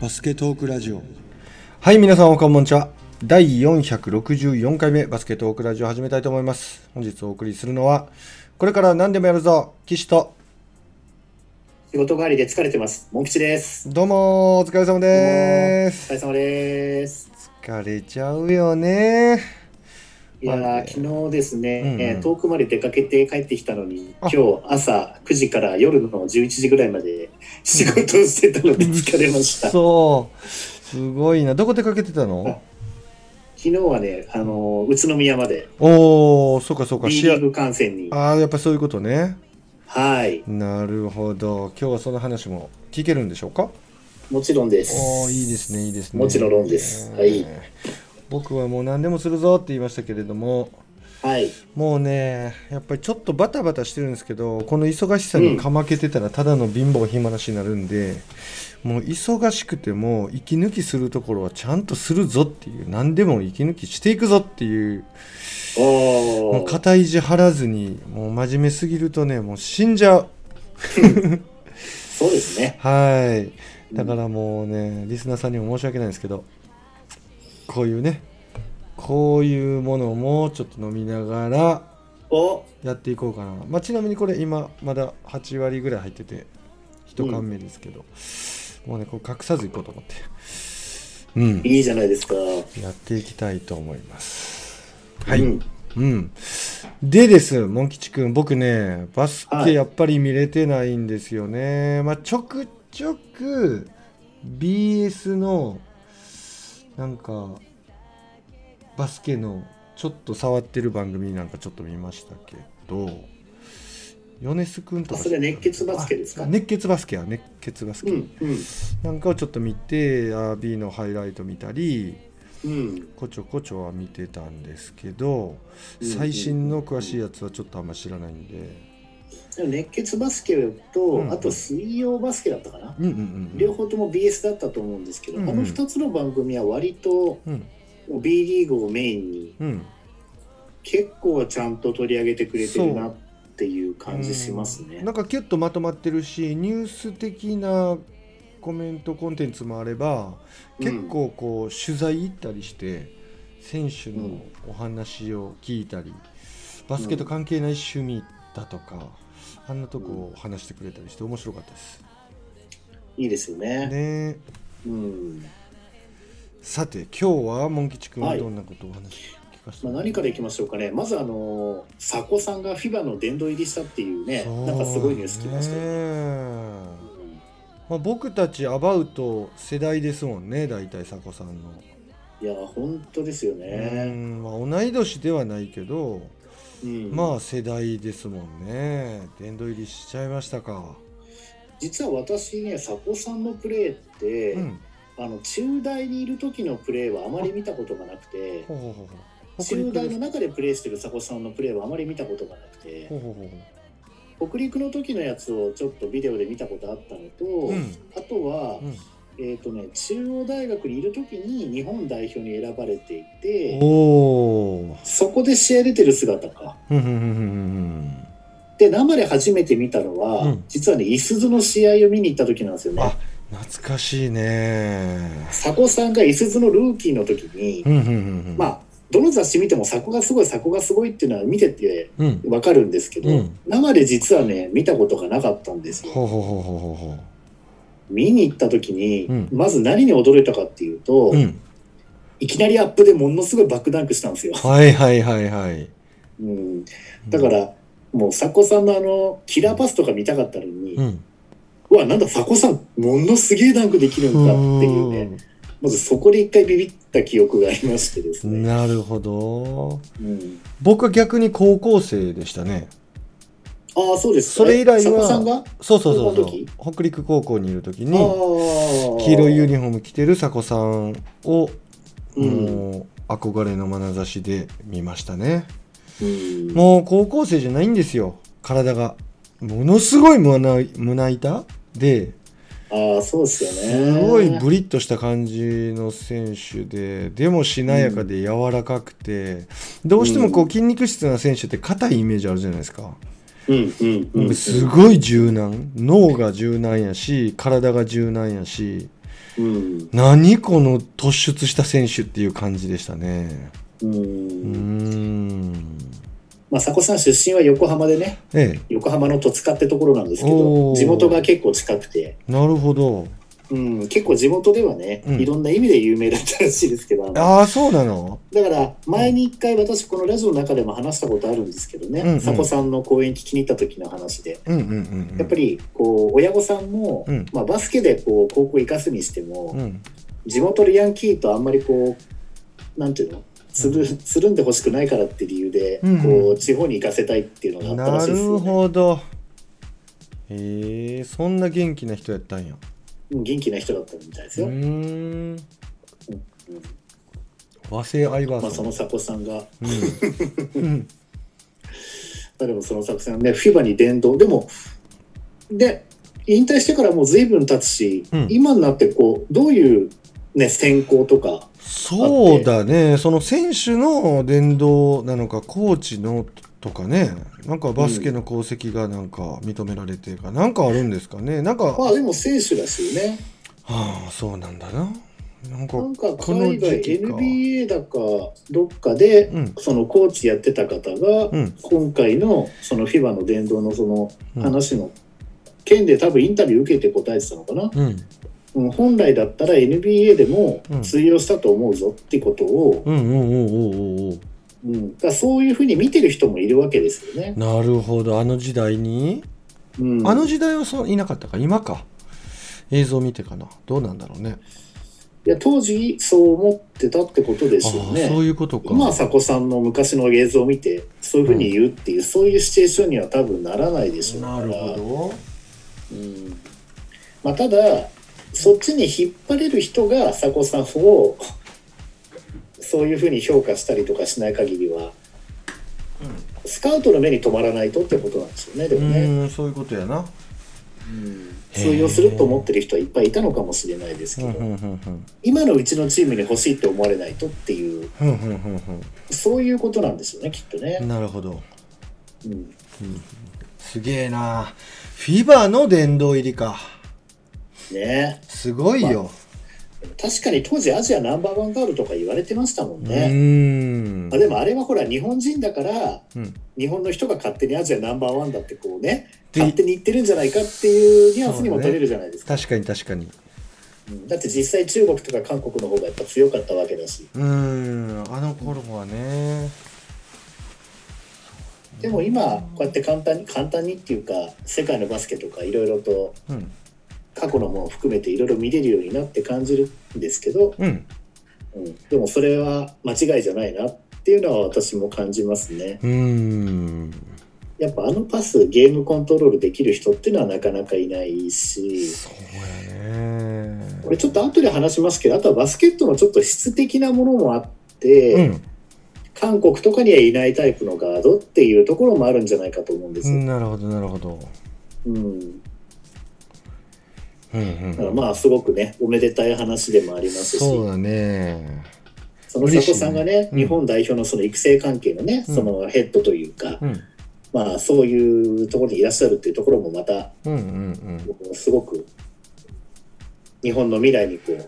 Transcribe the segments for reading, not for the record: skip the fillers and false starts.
バスケトークラジオ。はい、皆さんおかんもんちは。第464回目バスケトークラジオを始めたいと思います。本日お送りするのは、これから何でもやるぞ岸と、仕事帰りで疲れてますモン吉です。どうもお疲れ様です。お疲れ様です。疲れちゃうよね。いや、昨日ですね、遠くまで出かけて帰ってきたのに、今日朝9時から夜の11時ぐらいまで仕事をしてたので疲れました。そうすごいな。どこ出かけてたの？昨日はね、宇都宮まで。おー、そうかそうか。Bリーグ観戦に。ああ、やっぱそういうことね。はい。なるほど。今日はその話も聞けるんでしょうか？もちろんです。おー、いいですね、いいですね。もちろんです。はい。僕はもう何でもするぞって言いましたけれども、はい。もうね、やっぱりちょっとバタバタしてるんですけど、この忙しさにかまけてたらただの貧乏暇なしになるんで、もう忙しくても息抜きするところはちゃんとするぞっていう、何でも息抜きしていくぞっていう、もう肩意地張らずに、もう真面目すぎるとね、もう死んじゃう。そうですね。はい。だからもうね、リスナーさんにも申し訳ないんですけど、こういうね、こういうものもちょっと飲みながらやっていこうかな。まあ、ちなみにこれ今まだ8割ぐらい入ってて1缶目ですけど、もうね、こう隠さずいこうと思って、いいじゃないですか。やっていきたいと思います。はい、でですモン吉くん、僕ねバスケやっぱり見れてないんですよね。まあ、ちょくちょく BS のなんかバスケのちょっと触ってる番組なんかちょっと見ましたけど、米須くんとか、それ熱血バスケですか？熱血バスケや、熱血バスケ、なんかをちょっと見て、B のハイライト見たり、こちょこちょは見てたんですけど、最新の詳しいやつはちょっとあんま知らないんで。熱血バスケと、あと水曜バスケだったかな、両方とも BS だったと思うんですけど、この2つの番組は割と B リーグをメインに、結構ちゃんと取り上げてくれてるなっていう感じしますね。なんかキュッとまとまってるし、ニュース的なコメントコンテンツもあれば、結構こう取材行ったりして選手のお話を聞いたり、バスケと関係ない趣味だとかあんなとこを話してくれたりして面白かったです。いいですよね。ね、さて今日はモン吉君はどんなことをお話聞かせて、何からいきましょうかね。まず佐古さんが FIBA の殿堂入りしたっていうね、なんかすごいニュース聞きましたよね。まあ、僕たちアバウト世代ですもんね、大体佐古さんの。いや本当ですよね。同い年ではないけど。まあ世代ですもんね。殿堂入りしちゃいましたか。実は私ね、佐古さんのプレーって、中大にいる時のプレーはあまり見たことがなくて、中大の中でプレーしてる佐古さんのプレーはあまり見たことがなくて、北陸の時のやつをちょっとビデオで見たことあったのと、あとは、中央大学にいるときに日本代表に選ばれていて、そこで試合出てる姿か。で、生で初めて見たのは、実はね、いすゞの試合を見に行った時なんですよね。あ、懐かしいね。佐古さんがいすゞのルーキーの時に、まあどの雑誌見ても佐古がすごい、佐古がすごいっていうのは見ててわかるんですけど、生で実はね見たことがなかったんですよ。見に行った時に、まず何に驚いたかっていうと、いきなりアップでものすごいバックダンクしたんですよ。だからもう佐古さんのキラーパスとか見たかったのに、うわ、なんだ佐古さんものすげえダンクできるんだっていうね、まずそこで一回ビビった記憶がありましてですね。なるほど。僕は逆に高校生でしたね。ああ、そうです。それ以来は、そうそう、北陸高校にいるときに黄色いユニフォーム着てる佐古さんを、もう憧れの眼差しで見ましたね。もう高校生じゃないんですよ、体がものすごい胸板で、そうですよね、すごいブリッとした感じの選手で、でもしなやかで柔らかくて、どうしてもこう筋肉質な選手って硬いイメージあるじゃないですか。すごい柔軟、脳が柔軟やし体が柔軟やし、うん、何この突出した選手っていう感じでしたね。まあ、佐古さん出身は横浜でね、ええ、横浜の戸塚ってところなんですけど、地元が結構近くて。なるほど、うん、結構地元ではね、うん、いろんな意味で有名だったらしいですけど。ああ、そうなの。だから前に一回私このラジオの中でも話したことあるんですけどね、うんうん、佐古さんの講演聞きに行った時の話で、うんうんうんうん、やっぱりこう親御さんも、うん、まあ、バスケでこう高校行かすにしても、うん、地元のヤンキーとあんまりこうなんていうのつるんでほしくないからって理由で、うん、こう地方に行かせたいっていうのがあったらしいですよね。なるほど。そんな元気な人やったんや。元気な人だったみたいですよ。和製アイバーソン、まあ、その佐古さんが、うん、でもその佐古さんね、FIBA に伝道でもで引退してからもう随分経つし、うん、今になってこうどういうね選考とか。そうだね、その選手の伝道なのかコーチのとかね、なんかバスケの功績がなんか認められてか、うん、なんかあるんですかね。なんかまあでも選手だしよね。はあ、そうなんだな。なんか海外 NBA だかどっかで、うん、そのコーチやってた方が、うん、今回のその FIBA の伝道のその話の件で多分インタビュー受けて答えてたのかな。うん本来だったら NBA でも通用したと思うぞってことを、そういうふうに見てる人もいるわけですよね。なるほど、あの時代に、うん、あの時代はそういなかったか、今か、映像見てかな、どうなんだろうね。いや当時そう思ってたってことですよね。そういうことか。今は佐古さんの昔の映像を見てそういうふうに言うっていう、うん、そういうシチュエーションには多分ならないでしょうから。なるほど、うんまあ、ただそっちに引っ張れる人が佐古さんをそういうふうに評価したりとかしない限りは、うん、スカウトの目に留まらないとってことなんですよね。でもね、うんそういうことやな、うん、通用すると思ってる人はいっぱいいたのかもしれないですけど、うんうんうん、今のうちのチームに欲しいって思われないとっていう、うんうんうんうん、そういうことなんですよねきっとね。なるほど、うんうん、すげえな。 FIBA の殿堂入りかね、すごいよ、まあ、確かに当時アジアナンバーワンガールとか言われてましたもんね。まあ、でもあれはほら日本人だから、うん、日本の人が勝手にアジアナンバーワンだってこうね勝手に言ってるんじゃないかっていうニュアンスにも取れるじゃないですか、ね、確かに確かに、うん、だって実際中国とか韓国の方がやっぱ強かったわけだし、あの頃はね、でも今こうやって簡単にっていうか世界のバスケとかいろいろと、うん過去のものを含めていろいろ見れるようになって感じるんですけど、うんうん、でもそれは間違いじゃないなっていうのは私も感じますね。うんやっぱあのパスゲームコントロールできる人っていうのはなかなかいないし、そうやね、これちょっと後で話しますけどあとはバスケットのちょっと質的なものもあって、うん、韓国とかにはいないタイプのガードっていうところもあるんじゃないかと思うんですよ。なるほどなるほど、うんうんうん、だからまあすごくねおめでたい話でもありますし、そうだね、その佐古さんがね、うん、日本代表のその育成関係のね、うん、そのヘッドというか、うん、まあそういうところにいらっしゃるっていうところもまた、うんうんうん、すごく日本の未来にこう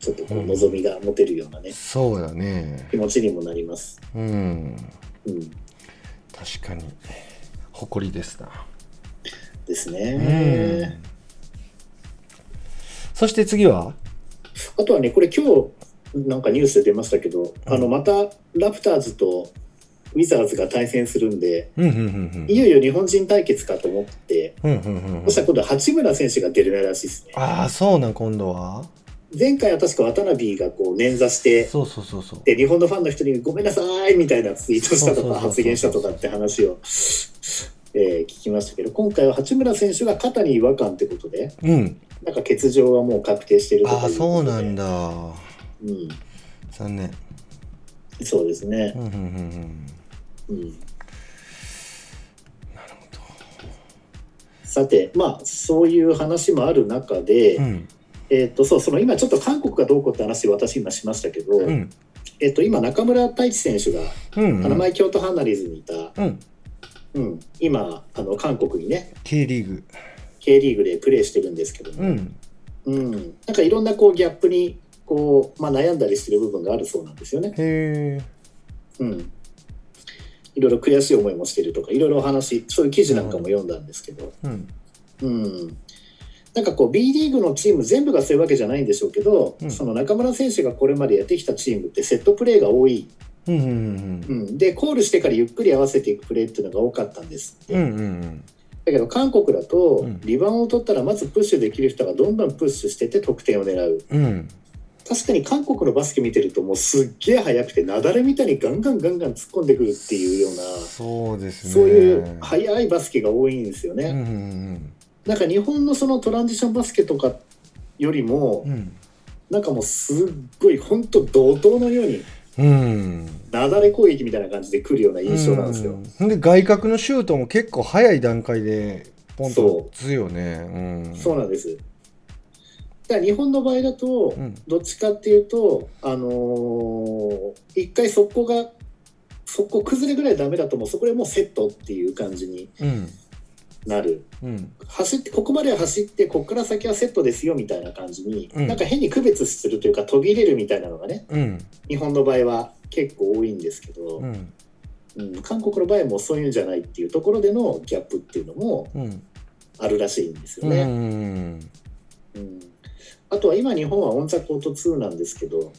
ちょっとこう望みが持てるようなね、うん、そうだね気持ちにもなります、うんうん、確かに誇りですなですね、うん。そして次はあとはねこれ今日なんかニュースで出ましたけど、うん、またラプターズとウィザーズが対戦するんで、うんうんうんうん、いよいよ日本人対決かと思って、うんうんうんうん、そしたら今度は八村選手が出るらしいですね。ああそうなん、今度は前回は確か渡辺がこう捻挫してそうで日本のファンの人にごめんなさいみたいなツイートしたとか発言したとかって話を聞きましたけど、今回は八村選手が肩に違和感ってことで、うん、なんか欠場はもう確定してるとかいうことで。あ、そうなんだ、うん、残念。そうですね、うんうんうんうん、なるほど。さてまあそういう話もある中で、うんその今ちょっと韓国がどうこうって話私今しましたけど、うん今中村太一選手が、うんうん、前京都ハンナリーズにいた、うんうん、今韓国にね K リーグでプレーしてるんですけども、うんうん、なんかいろんなこうギャップにこう、まあ、悩んだりする部分があるそうなんですよね。へー、うん、いろいろ悔しい思いもしてるとかいろいろお話、そういう記事なんかも読んだんですけど、うんうん、なんかこう B リーグのチーム全部がそういうわけじゃないんでしょうけど、うん、その中村選手がこれまでやってきたチームってセットプレーが多い、うんうんうんうん、でコールしてからゆっくり合わせていくプレーっていうのが多かったんですって、うんうんうん、だけど韓国だとリバウンドを取ったらまずプッシュできる人がどんどんプッシュしてて得点を狙う、うん、確かに韓国のバスケ見てるともうすっげえ速くて雪崩みたいにガンガン突っ込んでくるっていうような、そうですね、そういう速いバスケが多いんですよね、うんうんうん、なんか日本のそのトランジションバスケとかよりも、うん、なんかもうすっごい本当怒涛のようにうん、なだれ攻撃みたいな感じで来るような印象なんですよ、うん、で外角のシュートも結構早い段階でポンと打つよね、うん、そうなんです。だから日本の場合だとどっちかっていうと、うん、一回速攻崩れぐらいダメだともうそこでもうセットっていう感じになる、うんうん、走ってここまでは走ってここから先はセットですよみたいな感じに、うん、なんか変に区別するというか途切れるみたいなのがね、うん、日本の場合は結構多いんですけど、うんうん、韓国の場合もそういうんじゃないっていうところでのギャップっていうのもあるらしいんですよね、うんうんうん、あとは今日本はオンザコート2なんですけど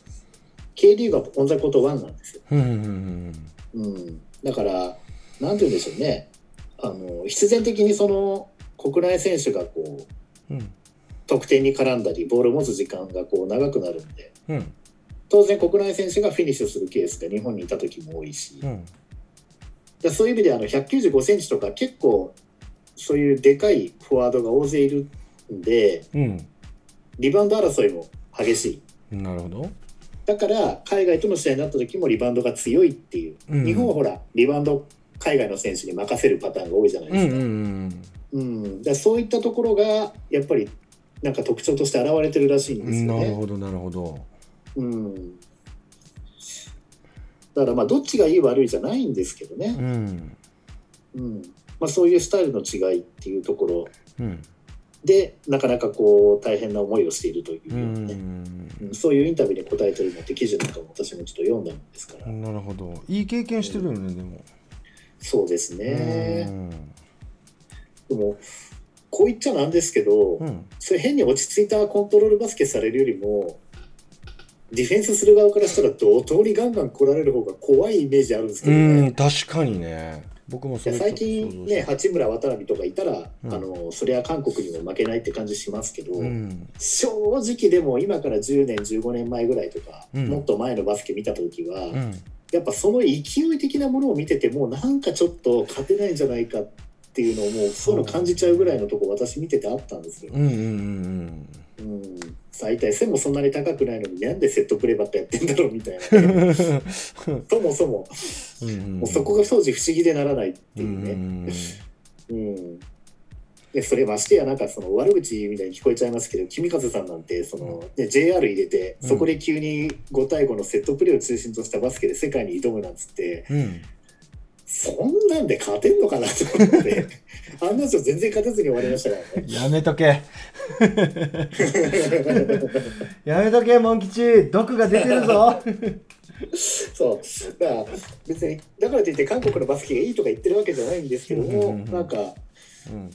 K リーグはオンザコート1なんですよ、うんうんうん、だからなんて言うんでしょうね、必然的にその国内選手がこう、うん、得点に絡んだりボールを持つ時間がこう長くなるんで、うん、当然国内選手がフィニッシュするケースが日本にいた時も多いし、うん、だそういう意味で195センチとか結構そういうでかいフォワードが大勢いるんで、うん、リバウンド争いも激しい。なるほど。だから海外との試合になった時もリバウンドが強いっていう、うん、日本はほらリバウンド海外の選手に任せるパターンが多いじゃないですか、うんうんうんうん、だそういったところがやっぱりなんか特徴として現れてるらしいんですよね。なるほどなるほど、うん、だからまあどっちがいい悪いじゃないんですけどね、うんうんまあ、そういうスタイルの違いっていうところで、うん、なかなかこう大変な思いをしているというようなね、うんうん、そういうインタビューに答えてるのって記事なんかも私もちょっと読んだんですから。なるほど、いい経験してるよね、うん、でもそうですね、うん、でもこう言っちゃなんですけど、うん、それ変に落ち着いたコントロールバスケされるよりもディフェンスする側からしたら怒涛にガンガン来られる方が怖いイメージあるんですけどね。うん確かにね、僕もそれ最近ね八村渡辺とかいたら、うん、それは韓国にも負けないって感じしますけど、うん、正直でも今から10年15年前ぐらいとか、うん、もっと前のバスケ見た時は、うんやっぱその勢い的なものを見ててもうなんかちょっと勝てないんじゃないかっていうのをもうそういうの感じちゃうぐらいのとこ私見ててあったんですよ、うんうんうんうん、最大背もそんなに高くないのになんでセットプレーばっかやってんだろうみたいなそもそも、うんうん、もうそこが当時不思議でならないっていうね、うんうんうん、でそれましてやなんかその悪口みたいに聞こえちゃいますけど君風さんなんてその、ね、JR 入れてそこで急に5対5のセットプレーを中心としたバスケで世界に挑むなんつって、うん、そんなんで勝てんのかなと思ってあんな人全然勝てずに終わりましたからね。やめとけやめとけモン吉、毒が出てるぞそうだから別にだからといって韓国のバスケがいいとか言ってるわけじゃないんですけども、うんうんうん、なんか、うん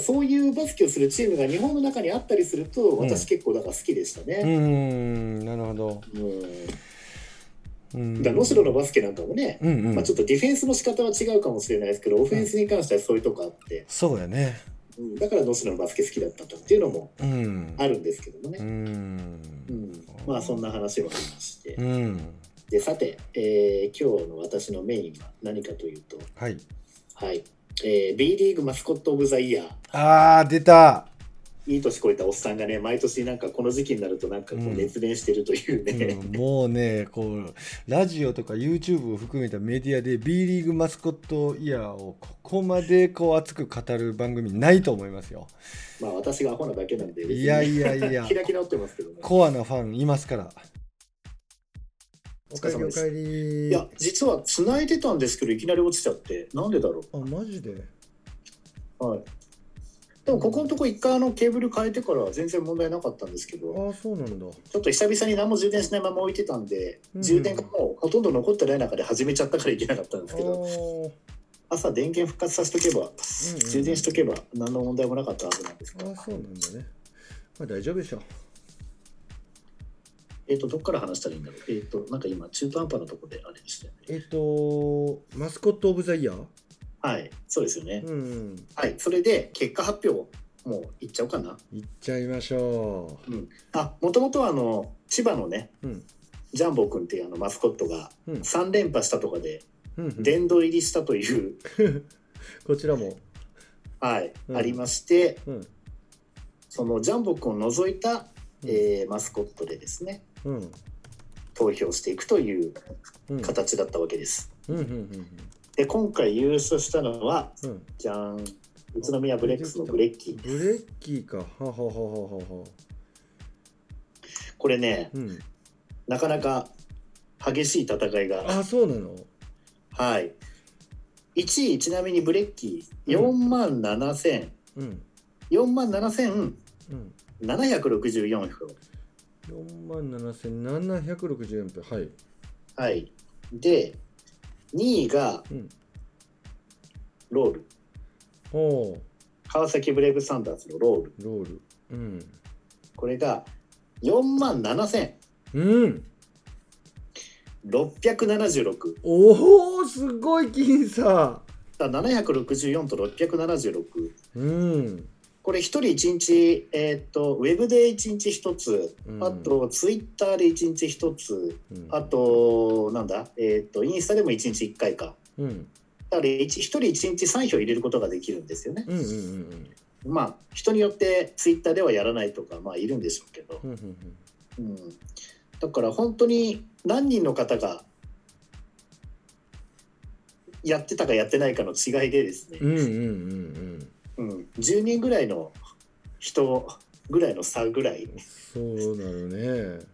そういうバスケをするチームが日本の中にあったりすると、うん、私結構だから好きでしたね。なるほど。だ能代のバスケなんかもね、うんうんまあ、ちょっとディフェンスの仕方は違うかもしれないですけど、うん、オフェンスに関してはそういうとこあって、そうだね。だから能代のバスケ好きだったっていうのもあるんですけどもね。まあそんな話もありまして、でさて、今日の私のメインは何かというと、はい。はいB リーグマスコットオブザイヤー。あー出た、いい年越えたおっさんがね毎年なんかこの時期になるとなんかこう熱弁してるというね、うんうん、もうねこうラジオとか YouTube を含めたメディアで B リーグマスコットイヤーをここまでこう熱く語る番組ないと思いますよ。まあ私がアホなだけなんで別にいやいやいや開き直ってますけどね。コアなファンいますから。お疲れ様です。お帰り。いや実は繋いでたんですけどいきなり落ちちゃってなんでだろう。あマジで。はいでもここのとこ一回ケーブル変えてから全然問題なかったんですけど、あ、そうなんだ。ちょっと久々に何も充電しないまま置いてたんで、うん、充電がもうほとんど残ってない中で始めちゃったからいけなかったんですけど、朝電源復活させとけば、うんうん、充電しとけば何の問題もなかったはずなんですけど。あ、そうなんだね。まあ大丈夫でしょう。どっから話したらいいんだろう。なんか今中途半端なとこであれでしたよね。マスコットオブザイヤー。はい、そうですよね。うんうん、はい、それで結果発表もういっちゃおうかな。いっちゃいましょう。うん、あ、もともとは千葉のね、うん、ジャンボくんっていうマスコットが3連覇したとかで、うん、殿堂入りしたという、うん、こちらもはい、うん、ありまして、うん、そのジャンボくんを除いた、マスコットでですね、うん、投票していくという形だったわけです。うんうんうんうん。で今回優勝したのは、うん、じゃん、宇都宮ブレックスのブレッキー。ブレッキーか。ははははは。これね、うん、なかなか激しい戦いが。あ、そうなの。はい。1位ちなみにブレッキー47,764票。47,764票。はい。はい。で。2位がロール、うん、おー、川崎ブレイブサンダーズのロール、うん、これが47,000、うん、676。おー、すごい僅差。764と676、うん、これ1人1日、ウェブで1日1つ、うん、あとツイッターで1日1つ、うん、あとなんだ、インスタでも1日1回か、うん、だから1人1日3票入れることができるんですよね、うんうんうん、まあ人によってツイッターではやらないとか、まあいるんでしょうけど、うんうんうんうん、だから本当に何人の方がやってたかやってないかの違いでですね、うんうんうんうんうん、10人ぐらいの人ぐらいの差ぐらい、そうなるね、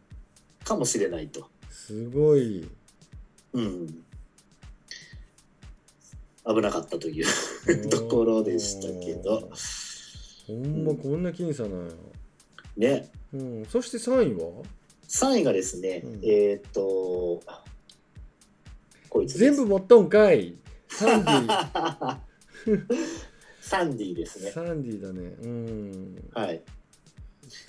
かもしれないと。すごい、うん、危なかったというところでしたけど。ほんまこんな僅差なのね、うん、そして3位は3位がですね、うん、こいつ全部持っとんかいサンディサンディですね。サンディだね。うん。はい。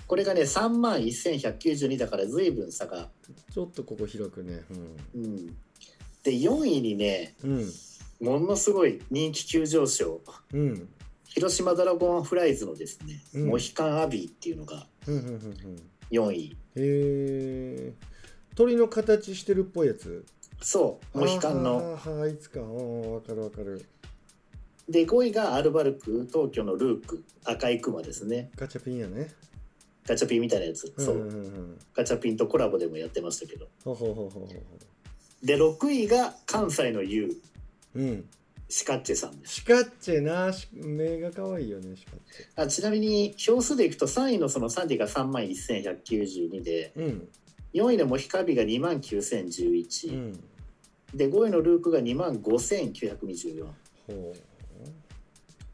これがね、31,192 だから随分差が。ちょっとここ広くね。うん。うん、で4位にね、うん、ものすごい人気急上昇。うん、広島ドラゴンフライズのですね、うん、モヒカンアビーっていうのが4位。うんうんうんうん、へえ。鳥の形してるっぽいやつ。そう。モヒカンの。はい、いつか。わかるわかる。で5位がアルバルク東京のルーク赤いクマですね。ガチャピンやね。ガチャピンみたいなやつ、うんうんうん、そうガチャピンとコラボでもやってましたけど。ほほほほほ。で6位が関西の U、うん、シカッチェさんです。シカッチェな、目が可愛いよねシカッチェ。あ、ちなみに票数でいくと3位のそのサンディが 31,192 で、うん、4位のモヒカビが 29,011、うん、で5位のルークが 25,924。ほう。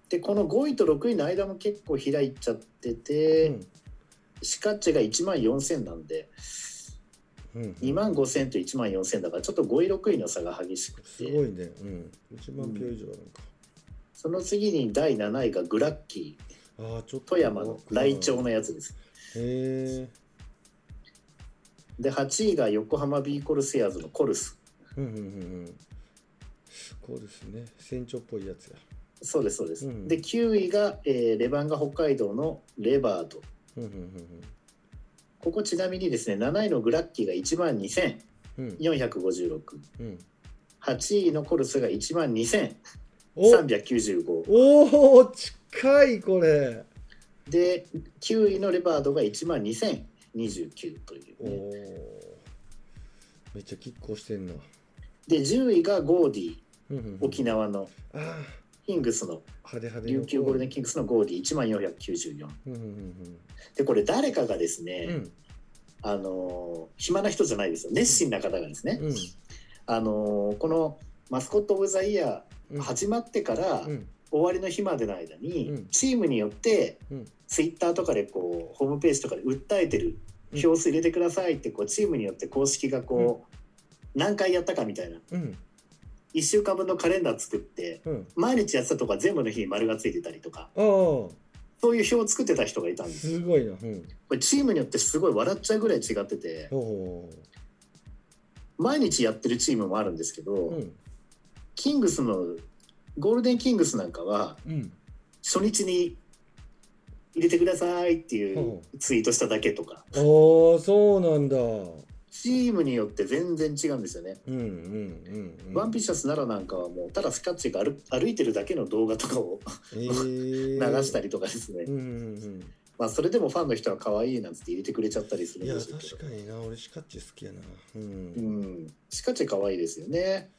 でこの5位と6位の間も結構開いちゃってて、うん、シカッチェが 14,000 なんで、うんうん、25,000 と 14,000 だからちょっと5位6位の差が激しくてすごいね、うん、1万票以上あるのか、うん、その次に第7位がグラッキー。あ、ちょっと富山のライチョウのやつです。へえ。で8位が横浜 B コルセアーズのコルス、うんうんうんうん、コルスね、船長っぽいやつや。そうですそうです、うん、で9位が、レバンガ北海道のレバード、うんうんうん、ここちなみにですね7位のグラッキーが 12,456、うん、8位のコルスが 12,395。 おお、近いこれで9位のレバードが 12,029 という、ね、おめっちゃ拮抗してんな。で10位がゴーディ、うんうんうん、沖縄のキングスの琉球ゴールデンキングスのゴーディ 14,494、うんうんうん、でこれ誰かがですね、うん、暇な人じゃないですよ、熱心な方がですね、うん、このマスコットオブザイヤー始まってから、うん、終わりの日までの間にチームによってツイッターとかでこうホームページとかで訴えてる票数入れてくださいってこうチームによって公式がこう何回やったかみたいな1週間分のカレンダー作って毎日やってたとか全部の日に丸がついてたりとかそういう表を作ってた人がいたんです。すごいな、うん、これチームによってすごい笑っちゃうぐらい違ってて、毎日やってるチームもあるんですけど、うん、キングスのゴールデンキングスなんかは、うん、初日に入れてくださいっていうツイートしただけとか、そうなんだ。チームによって全然違うんですよね、うんうんうんうん、ワンピシャス奈良なんかはもうただスカッチが歩いてるだけの動画とかを流したりとかですね、うんうんうん、まあそれでもファンの人は可愛いなんつって入れてくれちゃったりするんですけど。いや確かにな、俺スカッチ好きやな、うんうん、スカッチ可愛いですよね。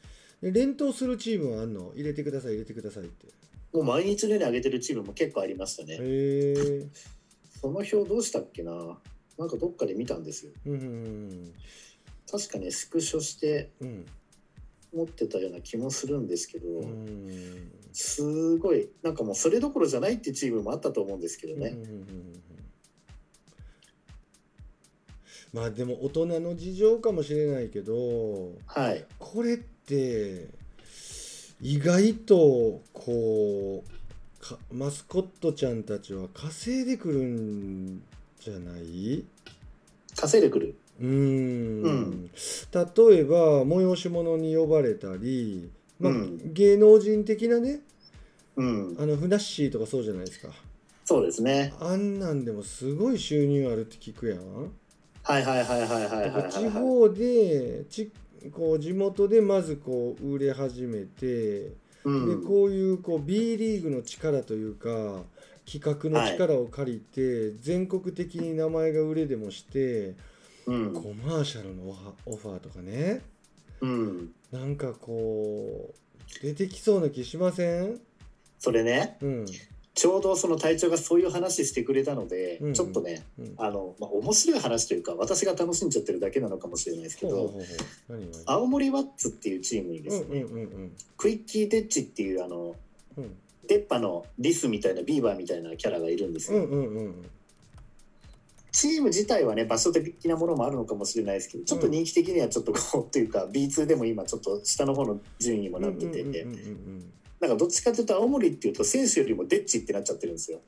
連投するチームはあんの？入れてください入れてくださいってもう毎日のように上げてるチームも結構ありましたね。へその表どうしたっけな、なんかどっかで見たんですよ、うんうんうん、確かにスクショして持ってたような気もするんですけど、うん、すごいなんかもうそれどころじゃないってチームもあったと思うんですけどね、うんうんうん、まあでも大人の事情かもしれないけど、はい、これって意外とこうマスコットちゃんたちは稼いでくるんじゃない？稼いでくる。うん。例えば催し物に呼ばれたり、まあうん、芸能人的なね、うん、ふなっしーとかそうじゃないですか。そうですね。あんなんでもすごい収入あるって聞くやん。はいはいはいはいはいはい。地方でこう地元でまずこう売れ始めて、うん、でこういうこう B リーグの力というか。企画の力を借りて、はい、全国的に名前が売れでもして、うん、コマーシャルのオファーとかね、うん、なんかこう出てきそうな気しません？それね、うん、ちょうどその隊長がそういう話してくれたので、うんうん、ちょっとね、うんまあ、面白い話というか私が楽しんじゃってるだけなのかもしれないですけど、青森ワッツっていうチームにですね、うんうんうん、クイッキーデッチっていううん出っ歯のリスみたいなビーバーみたいなキャラがいるんですよ、うんうんうん、チーム自体はね場所的なものもあるのかもしれないですけど、ちょっと人気的にはちょっとこうというか B2 でも今ちょっと下の方の順位にもなってて、なんかどっちかというと青森っていうと選手よりもデッチってなっちゃってるんですよ。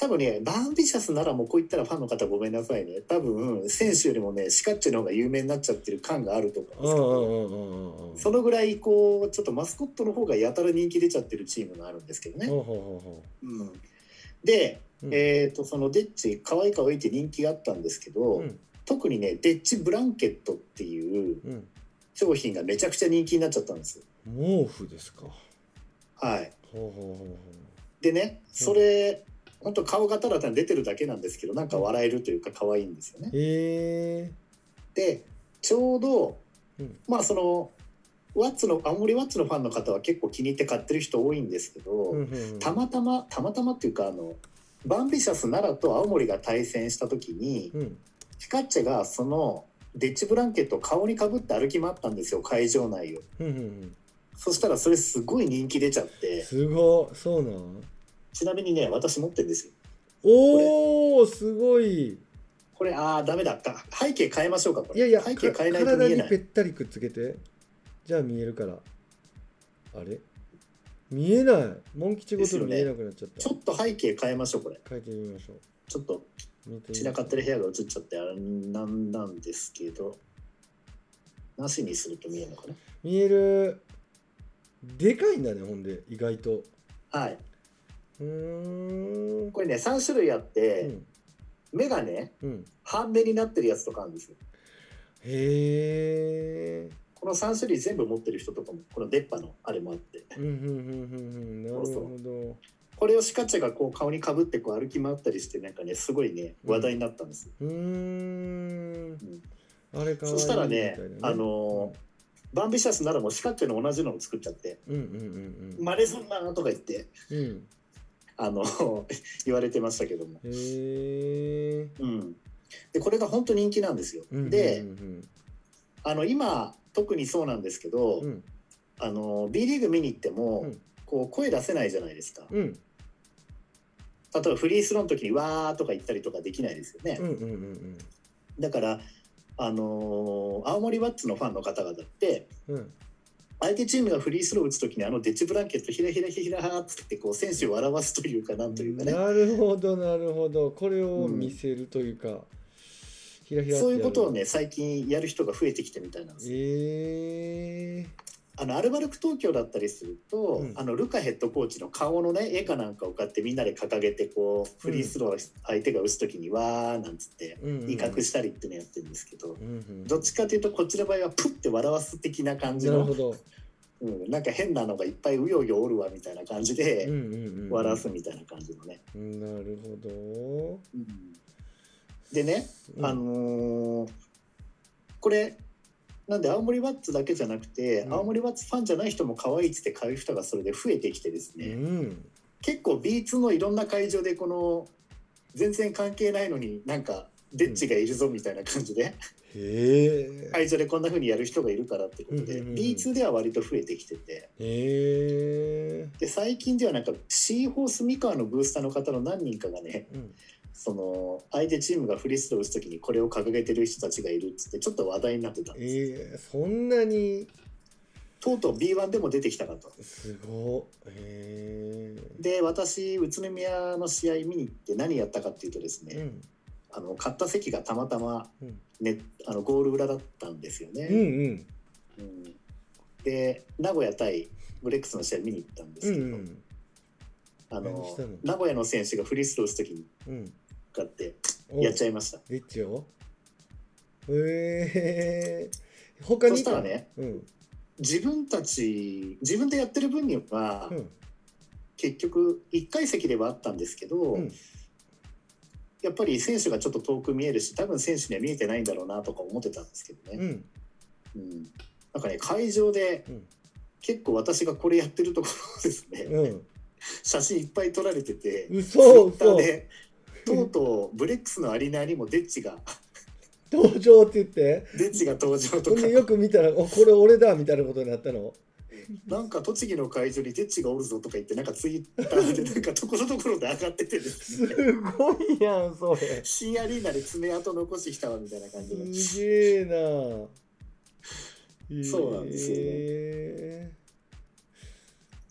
多分ねバンビシャスならもうこういったらファンの方ごめんなさいね、多分選手よりもねシカッチュの方が有名になっちゃってる感があると思うんですけど、そのぐらいこうちょっとマスコットの方がやたら人気出ちゃってるチームがあるんですけどね、うん、で、そのデッチ可愛い可愛いって人気があったんですけど、うん、特にねデッチブランケットっていう商品がめちゃくちゃ人気になっちゃったんですよ。毛布ですか。はい。でねそれ、うん本当顔がただ単に出てるだけなんですけど、なんか笑えるというか可愛いんですよね。でちょうど、まあそのワッツの青森ワッツのファンの方は結構気に入って買ってる人多いんですけど、たまたまっていうかバンビシャス奈良と青森が対戦した時に、シカッチェがそのデッチブランケットを顔にかぶって歩き回ったんですよ、会場内を、そしたらそれすごい人気出ちゃって。すごい。そうなの？ちなみにね私持ってるんですよ。おーすごい。これダメだった、背景変えましょうか。これいやいや背景変えないと見えない。体にぺったりくっつけて、じゃあ見えるから。あれ見えない、モン吉ごとに見えなくなっちゃった、ね、ちょっと背景変えましょう。これ変えてみましょう。ちょっと散らかってる部屋が映っちゃってあれなんですけど、なしにすると見えるのかな。見える。でかいんだね、ほんで意外と。はい。これね3種類あって、目がね、半目になってるやつとかあるんですよ。へえ。この3種類全部持ってる人とかもこの出っ歯のあれもあって、なるほど。そうこれをシカチャがこう顔にかぶってこう歩き回ったりして、なんかねすごいね話題になったんですよ。あれかわいいみたいなね。そしたらねバンビシャスならもうシカチャの同じのを作っちゃって、マレソンだなとか言って、言われてましたけども。へ、うん、でこれが本当人気なんですよ、で今特にそうなんですけど、B リーグ見に行っても、こう声出せないじゃないですか、うん、例えばフリースローの時にわーとか言ったりとかできないですよね、うんうんうんうん、だから青森ワッツのファンの方々って、うん、相手チームがフリースロー打つときにあのデッチブランケットひらひらひらはつってこう選手を笑わすというかなんというかね、なるほどなるほど、これを見せるというか、うん、ひらひらそういうことをね最近やる人が増えてきてみたいなんですよ。アルバルク東京だったりすると、うん、ルカヘッドコーチの顔のね絵かなんかを買ってみんなで掲げてこうフリースロー相手が打つときにわーなんつって威嚇したりっていうのやってるんですけど、うんうん、どっちかというとこっちの場合はプッて笑わす的な感じの、なるほど、うん、なんか変なのがいっぱいうようよおるわみたいな感じで笑わすみたいな感じのね、うんうんうん、なるほど、うん、でね、うん、これなんで青森ワッツだけじゃなくて、うん、青森ワッツファンじゃない人も可愛いっつって買う人がそれで増えてきてですね、うん、結構 B2 のいろんな会場でこの全然関係ないのになんかデッチがいるぞみたいな感じで、うん、へ会場でこんな風にやる人がいるからってことで、うんうんうん、B2 では割と増えてきてて、へで最近ではなんかシーホース三河のブースターの方の何人かがね、うんその相手チームがフリースロー打つときにこれを掲げてる人たちがいるっつってちょっと話題になってたんです、そんなにとうとう B1 でも出てきたかと、すごい、で私宇都宮の試合見に行って何やったかっていうとですね、うん、買った席がたまたま、ね、ゴール裏だったんですよね、うんうんうん、で名古屋対ブレックスの試合見に行ったんですけど、うんうん、名古屋の選手がフリースロー打つときに、うん買ってやっちゃいました。デッチを。他に。そしたらね、うん、自分でやってる分には、うん、結局1階席ではあったんですけど、うん、やっぱり選手がちょっと遠く見えるし、多分選手には見えてないんだろうなとか思ってたんですけどね。うんうん、なんかね会場で、うん、結構私がこれやってるところですね。うん、写真いっぱい撮られてて、Twitterで。とうとうブレックスのアリーナにもデッチが登場って言ってデッチが登場とかよく見たらこれ俺だみたいなことになったの、なんか栃木の会場にデッチがおるぞとか言ってなんかツイッターでなんかところどころで上がっててですねすごいやんそれ、新アリーナで爪痕残してきたわみたいな感じで、すげえな、そうなんですよ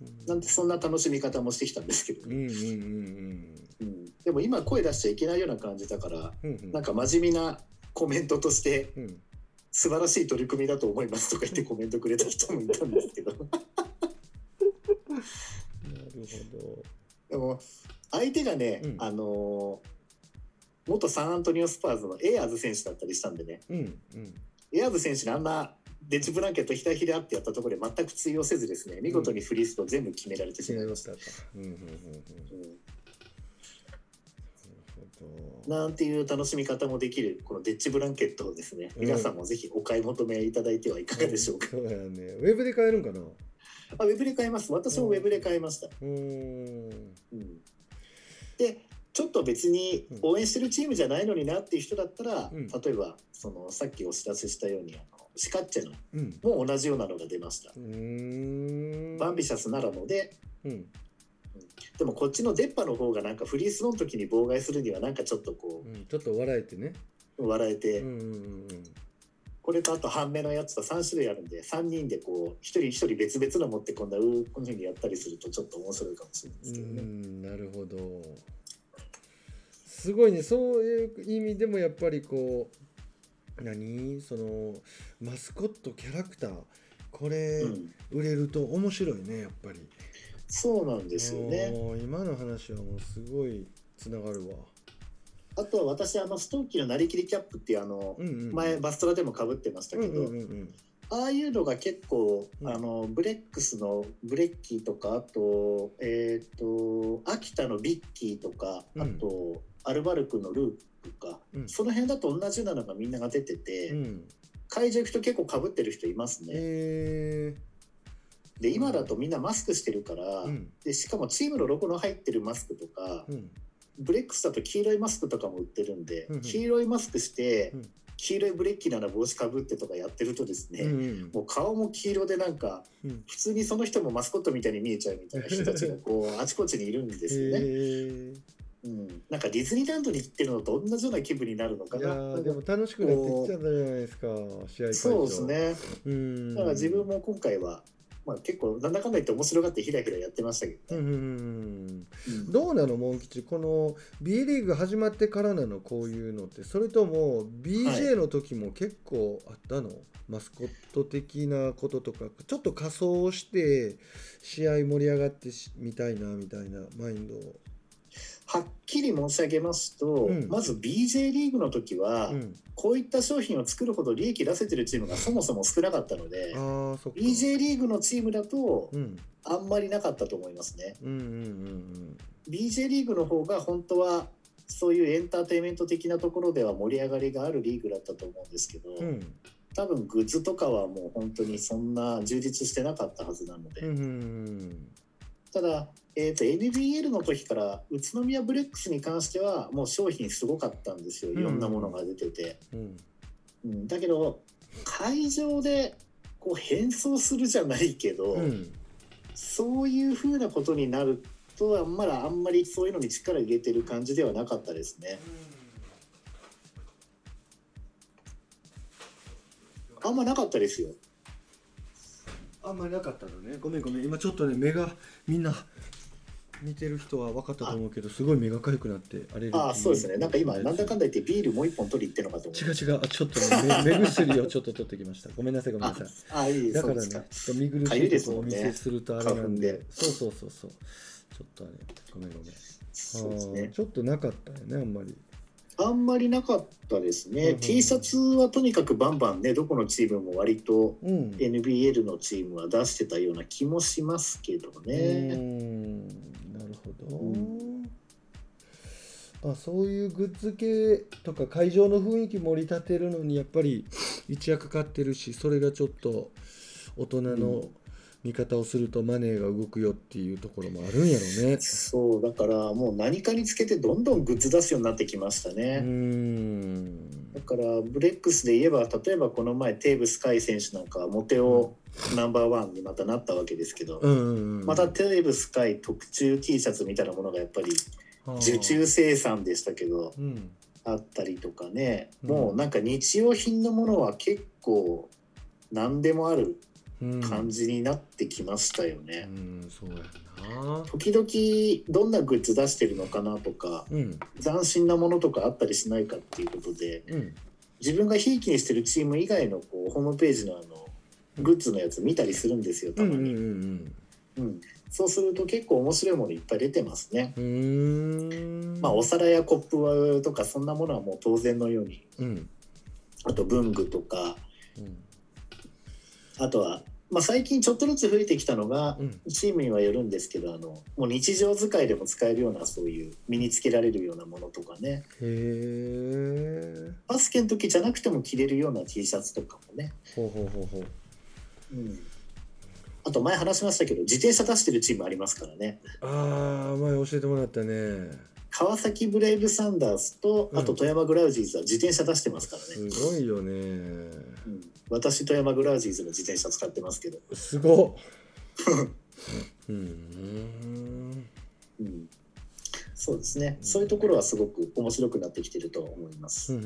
ね、なんでそんな楽しみ方もしてきたんですけど、うんうんうんうん、でも今声出しちゃいけないような感じだから、うんうん、なんか真面目なコメントとして、うん、素晴らしい取り組みだと思いますとか言ってコメントくれた人もいたんですけどなるほど、でも相手がね、うん、元サンアントニオスパーズのエアーズ選手だったりしたんでね、うんうん、エアーズ選手にあんなデッチブランケットひらひらってやったところで全く通用せずですね、見事にフリースロー全部決められてしまいました、うんうんうんうん、なんていう楽しみ方もできるこのデッチブランケットをですね、皆さんもぜひお買い求めいただいてはいかがでしょうか、そうやね、ウェブで買えるんかな、あウェブで買えます、私もウェブで買えました、うん、うん、でちょっと別に応援してるチームじゃないのになっていう人だったら、うん、例えばそのさっきお知らせしたようにシカッチェのも同じようなのが出ました、うん、バンビシャスならので、うん、でもこっちの出っ歯の方がなんかフリースローの時に妨害するにはなんかちょっとこう、うん、ちょっと笑えてね、笑えて、うんうんうん、これとあと半目のやつと3種類あるんで3人でこう一人一人別々の持って今度はこの辺にやったりするとちょっと面白いかもしれないですけどね、うん、なるほど、すごいね、そういう意味でもやっぱりこうそのマスコットキャラクターこれ売れると面白いねやっぱり、そうなんですよね、今の話はもうすごいつながるわ、あとは私ストーキーのなりきりキャップっていううんうん、前バストラでもかぶってましたけど、うんうんうん、ああいうのが結構ブレックスのブレッキーとかあと秋田のビッキーとかあと、うん、アルバルクのループとか、うん、その辺だと同じようなのがみんなが出てて、うん、会場行くと結構かぶってる人いますね、で今だとみんなマスクしてるから、うん、でしかもチームのロゴの入ってるマスクとか、うん、ブレックスだと黄色いマスクとかも売ってるんで、うんうん、黄色いマスクして、うん、黄色いブレッキーなら帽子かぶってとかやってるとですね、うん、もう顔も黄色でなんか、うん、普通にその人もマスコットみたいに見えちゃうみたいな人たちがこうあちこちにいるんですよね、うん、なんかディズニーランドに行ってるのと同じような気分になるのかな。いやでも楽しくなってきちゃったじゃないですか、試合会場。そうですね、うん、だから自分も今回はまあ、結構なんだかんだ言って面白がってひらひらやってましたけどね、うん、どうなのモン吉、この B リーグ始まってからなのこういうのって、それとも BJ の時も結構あったの、はい、マスコット的なこととかちょっと仮装して試合盛り上がってみたいなみたいなマインドを。はっきり申し上げますと、うん、まず BJ リーグの時は、うん、こういった商品を作るほど利益出せてるチームがそもそも少なかったので、BJ リーグのチームだと、うん、あんまりなかったと思いますね、うんうんうんうん、BJ リーグの方が本当はそういうエンターテインメント的なところでは盛り上がりがあるリーグだったと思うんですけど、うん、多分グッズとかはもう本当にそんな充実してなかったはずなので、うんうんうん、ただNBL の時から宇都宮ブレックスに関してはもう商品すごかったんですよ、いろんなものが出てて、うんうん、だけど会場でこう変装するじゃないけど、うん、そういう風なことになるとはまだあんまりそういうのに力入れてる感じではなかったですね。あんまなかったですよ。あんまりなかったのね。ごめん今ちょっとね目がみんな見てる人は分かったと思うけど、すごい目がかゆくなってあれ。ああそうですね。なんか今なんだかんだ言ってビールもう一本取り行ってるのかと思う。違うちょっと、ね、目薬をちょっと取ってきました。ごめんなさい。あいいだからね。見苦しいですもんね。お見せするとあれなんで。そう。ちょっとあれごめん。そうですね。ちょっとなかったよねあんまりなかったですね、うんうん、T シャツはとにかくバンバンね、どこのチームも割と NBL のチームは出してたような気もしますけどね、うん、なるほど、うん、あそういうグッズ系とか会場の雰囲気盛り立てるのにやっぱり一役買ってるし、それがちょっと大人の見方をするとマネーが動くよっていうところもあるんやろね。そうだからもう何かにつけてどんどんグッズ出すようになってきましたね。だからブレックスで言えば例えばこの前テーブス海選手なんかはモテオナンバーワンにまたなったわけですけど、またテーブス海特注 T シャツみたいなものがやっぱり受注生産でしたけど、あったりとかね、もうなんか日用品のものは結構何でもある感じになってきましたよね、うん、そうやな。時々どんなグッズ出してるのかなとか、うん、斬新なものとかあったりしないかっていうことで、うん、自分がひいきにしてるチーム以外のこうホームページのグッズのやつ見たりするんですよたまに、そうすると結構面白いものいっぱい出てますね。まあお皿やコップとかそんなものはもう当然のように、うん、あと文具とか、あとは、まあ、最近ちょっとずつ増えてきたのが、チームにはよるんですけどもう日常使いでも使えるようなそういう身につけられるようなものとかね、バスケの時じゃなくても着れるような T シャツとかもね。ほう、うん、あと前話しましたけど自転車出してるチームありますからね。ああ前教えてもらったね。川崎ブレイブサンダースとあと富山グラウジーズは自転車出してますからね、すごいよね、私富山グラウジーズの自転車使ってますけどすご、そうですね、そういうところはすごく面白くなってきてると思います、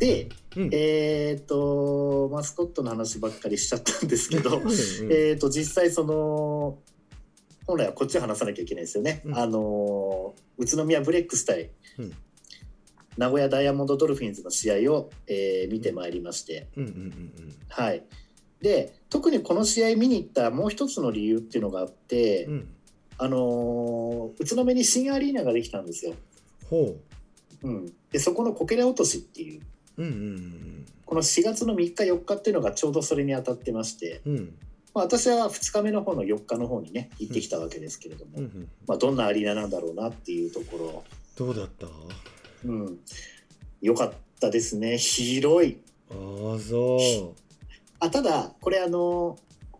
で、マスコットの話ばっかりしちゃったんですけど実際その本来はこっちを話さなきゃいけないですよね、宇都宮ブレックス対、名古屋ダイヤモンドドルフィンズの試合を、見てまいりまして、はい、で特にこの試合見に行ったもう一つの理由っていうのがあって、宇都宮に新アリーナができたんですよ。でそこのこけら落としっていう、この4月の3日4日っていうのがちょうどそれに当たってまして、まあ、私は2日目の方の4日の方にね行ってきたわけですけれども、まあ、どんなアリーナなんだろうなっていうところ。どうだった？良かったですね。広い。ああそう。あただこれ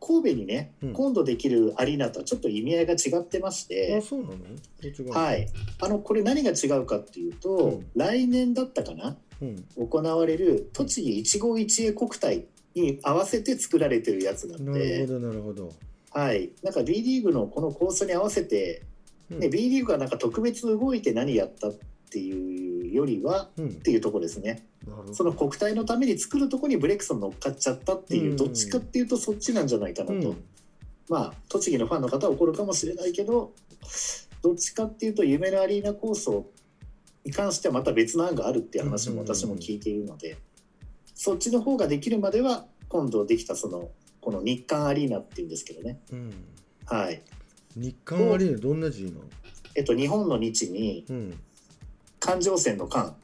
神戸にね、うん、今度できるアリーナとはちょっと意味合いが違ってまして、あ、そうなの？違う。はい。これ何が違うかっていうと、うん、来年だったかな、うん、行われる栃木一期一会国体に合わせて作られてるやつなんで。なるほどなるほど。はい。なんか B リーグのこの構想に合わせて、うんね、B リーグがなんか特別動いて何やったっていうよりは、うん、っていうところですね。その国体のために作るところにブレックス乗っかっちゃったっていう、どっちかっていうとそっちなんじゃないかなと、うん、まあ栃木のファンの方は怒るかもしれないけど、どっちかっていうと夢のアリーナ構想に関してはまた別の案があるっていう話も私も聞いているので、うんうんうん、そっちの方ができるまでは今度できたこの日韓アリーナっていうんですけどね、うん、はい。日韓アリーナどんな字なの？日本の日に、うん、環状線の環、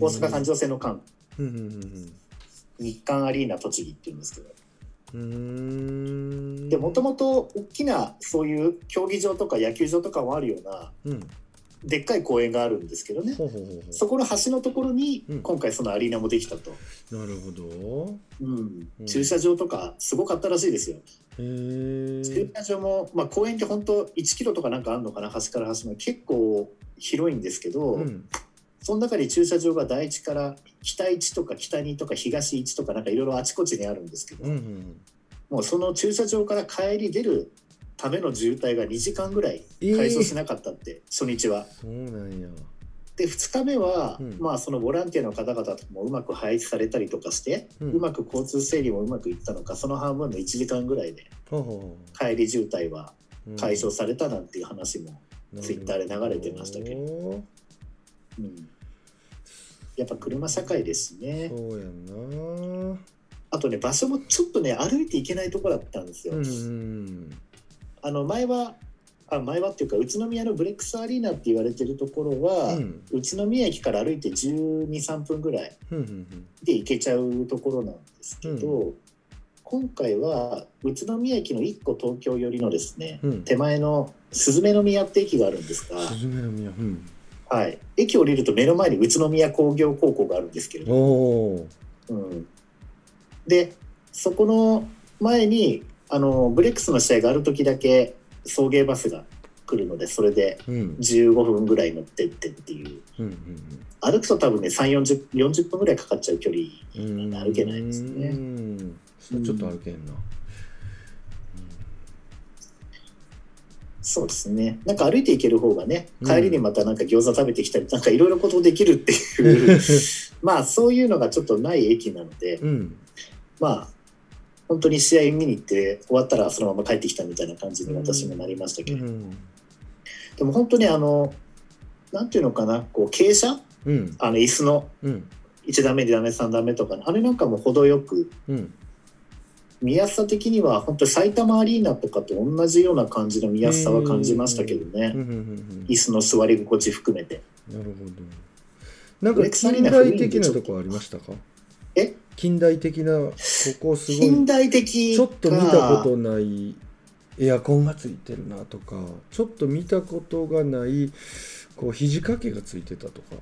大阪環状線の間、うんうんうん、日韓アリーナ栃木っていうんですけど、もともと大きなそういう競技場とか野球場とかもあるような、うん、でっかい公園があるんですけどね、ほうほうほう、そこの端のところに今回そのアリーナもできたと、うん、なるほど、うんうん、駐車場とかすごかったらしいですよ。駐車場も、まあ、公園って本当1キロとかなんかあるのかな、端から端まで結構広いんですけど、うん、その中に駐車場が第一から北1とか北2とか東1とかなんかいろいろあちこちにあるんですけど、うんうん、もうその駐車場から帰り出るための渋滞が2時間ぐらい解消しなかったって、初日は。そうなんや。で2日目は、うん、まあそのボランティアの方々ともうまく配置されたりとかして、うん、うまく交通整理もうまくいったのか、その半分の1時間ぐらいで帰り渋滞は解消されたなんていう話もツイッターで流れてましたけど、うんうん、やっぱ車社会ですね。そうやな。あとね、場所もちょっとね歩いていけないとこだったんですよ、うんうん、前はっていうか宇都宮のブレックスアリーナって言われてるところは、うん、宇都宮駅から歩いて 12,3 分ぐらいで行けちゃうところなんですけど、うん、今回は宇都宮駅の1個東京寄りのですね、うん、手前の雀の宮って駅があるんですが、雀の宮、うん、はい、駅降りると目の前に宇都宮工業高校があるんですけれども、うん、でそこの前にブレックスの試合がある時だけ送迎バスが来るので、それで15分ぐらい乗ってってっていう、うんうんうんうん、歩くと多分ね40分ぐらいかかっちゃう距離が歩けないですね。うん、それちょっと歩けんな、うん、そうですね。なんか歩いていける方がね、帰りにまたなんか餃子食べてきたり、うん、なんかいろいろことできるっていうまあそういうのがちょっとない駅なので、うん、まあ本当に試合見に行って終わったらそのまま帰ってきたみたいな感じに私もなりましたけど、うん、でも本当になんていうのかな、こう傾斜、うん、椅子の1段目2段目3段目とか、ね、あれなんかも程よく、うん、見やすさ的には本当に埼玉アリーナとかと同じような感じの見やすさは感じましたけどね、椅子の座り心地含めて。なるほど。なんか近代的なとこありましたか？近代的な、ここすごい近代的、ちょっと見たことないエアコンがついてるなとか、ちょっと見たことがないこう肘掛けがついてたとか。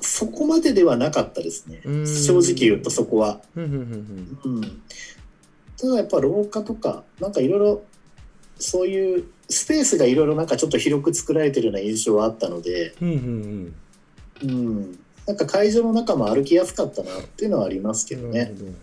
そこまでではなかったですね、正直言うとそこは、うんうん、ただやっぱ廊下とかなんかいろいろそういうスペースがいろいろなんかちょっと広く作られてるような印象はあったので、うんうんうんうん、なんか会場の中も歩きやすかったなっていうのはありますけどね、うん、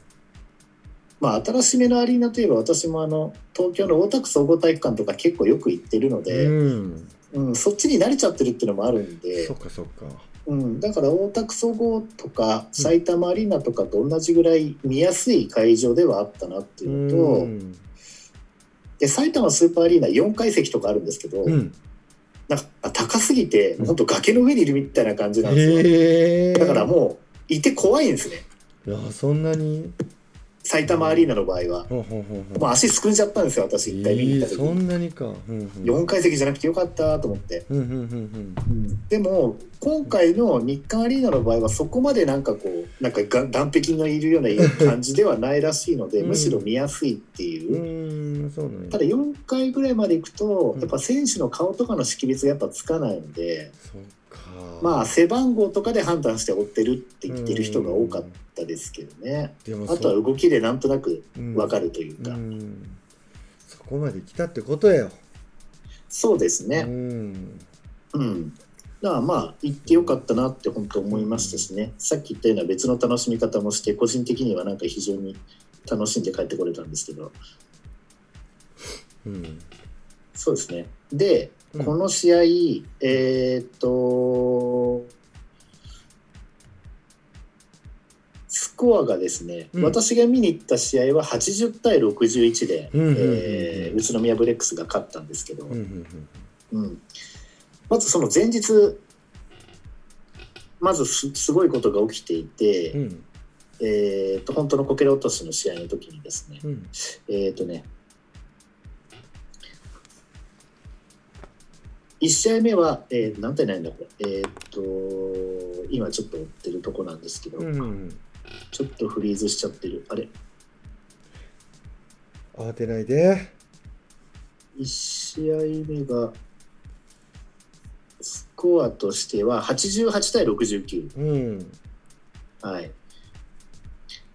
まあ新しめのアリーナといえば私も東京の大田区総合体育館とか結構よく行ってるので、うんうん、そっちに慣れちゃってるっていうのもあるんで、そっかそっか、うん、だから大田区総合とか埼玉アリーナとかと同じぐらい見やすい会場ではあったなっていうのと、うん、で埼玉スーパーアリーナ4階席とかあるんですけど、うん、なんか高すぎて本当崖の上にいるみたいな感じなんですよ、だからもういて怖いんですね。いや、そんなに埼玉アリーナの場合は、うん、もう足すくんじゃったんですよ、私1回見に行った時に、そんなにか、うんうん、4階席じゃなくてよかったと思って、うんうんうんうん、でも今回の日韓アリーナの場合はそこまでなんかこうなんか断壁のいるような感じではないらしいので、うん、むしろ見やすいっていう、うそうなんや。ただ4回ぐらいまで行くと、うん、やっぱ選手の顔とかの識別がやっぱつかないので、そうか、まあ背番号とかで判断して追ってるって言ってる人が多かったですけどね。でもあとは動きでなんとなく分かるというか、うんうん、そこまで来たってことやよ。そうですね、うんうん、だからまあ行ってよかったなって本当思いましたしね、さっき言ったような別の楽しみ方もして、個人的にはなんか非常に楽しんで帰ってこれたんですけど、うん、そうですね。で、うん、この試合スコアがですね、うん、私が見に行った試合は80対61で、うんうんうん、宇都宮ブレックスが勝ったんですけど、うんうんうんうん、まずその前日まず すごいことが起きていて、うん、本当のこけら落としの試合の時にですね、うん、1試合目は、何対何だこれ、今ちょっと追ってるとこなんですけど、うん、ちょっとフリーズしちゃってる、あれ慌てないで、1試合目がスコアとしては88対69、うん、はい。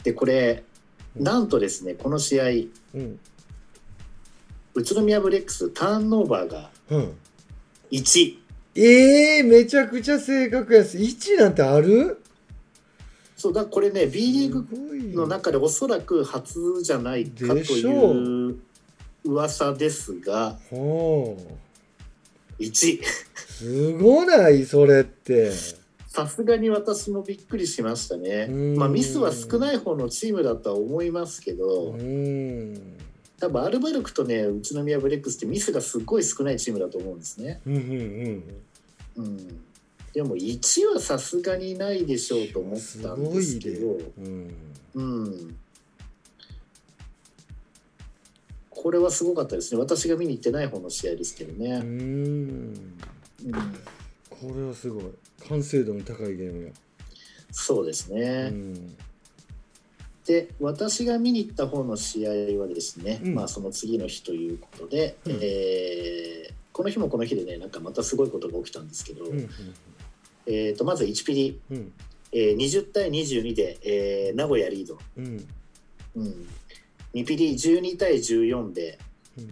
でこれ、うん、なんとですねこの試合、うん、宇都宮ブレックスターンオーバーが1、うん、めちゃくちゃ正確やす。1なんてある？そうだ、これね B リーグの中でおそらく初じゃないかという噂ですが、1 すごないそれって。さすがに私もびっくりしましたね。まあ、ミスは少ない方のチームだとは思いますけど、多分アルバルクとね宇都宮ブレックスってミスがすごい少ないチームだと思うんですね、うんうんうんうん、でも1はさすがにないでしょうと思ったんですけど、うん、これはすごかったですね。私が見に行ってない方の試合ですけどね、うん、これはすごい完成度の高いゲームや。そうですね、うん、で私が見に行った方の試合はですね、うん、まあその次の日ということで、うん、この日もこの日でねなんかまたすごいことが起きたんですけど、うんうんうん、まず1ピリ、うん20対22で、名古屋リード、うんうん、2ピリ12対14で、うん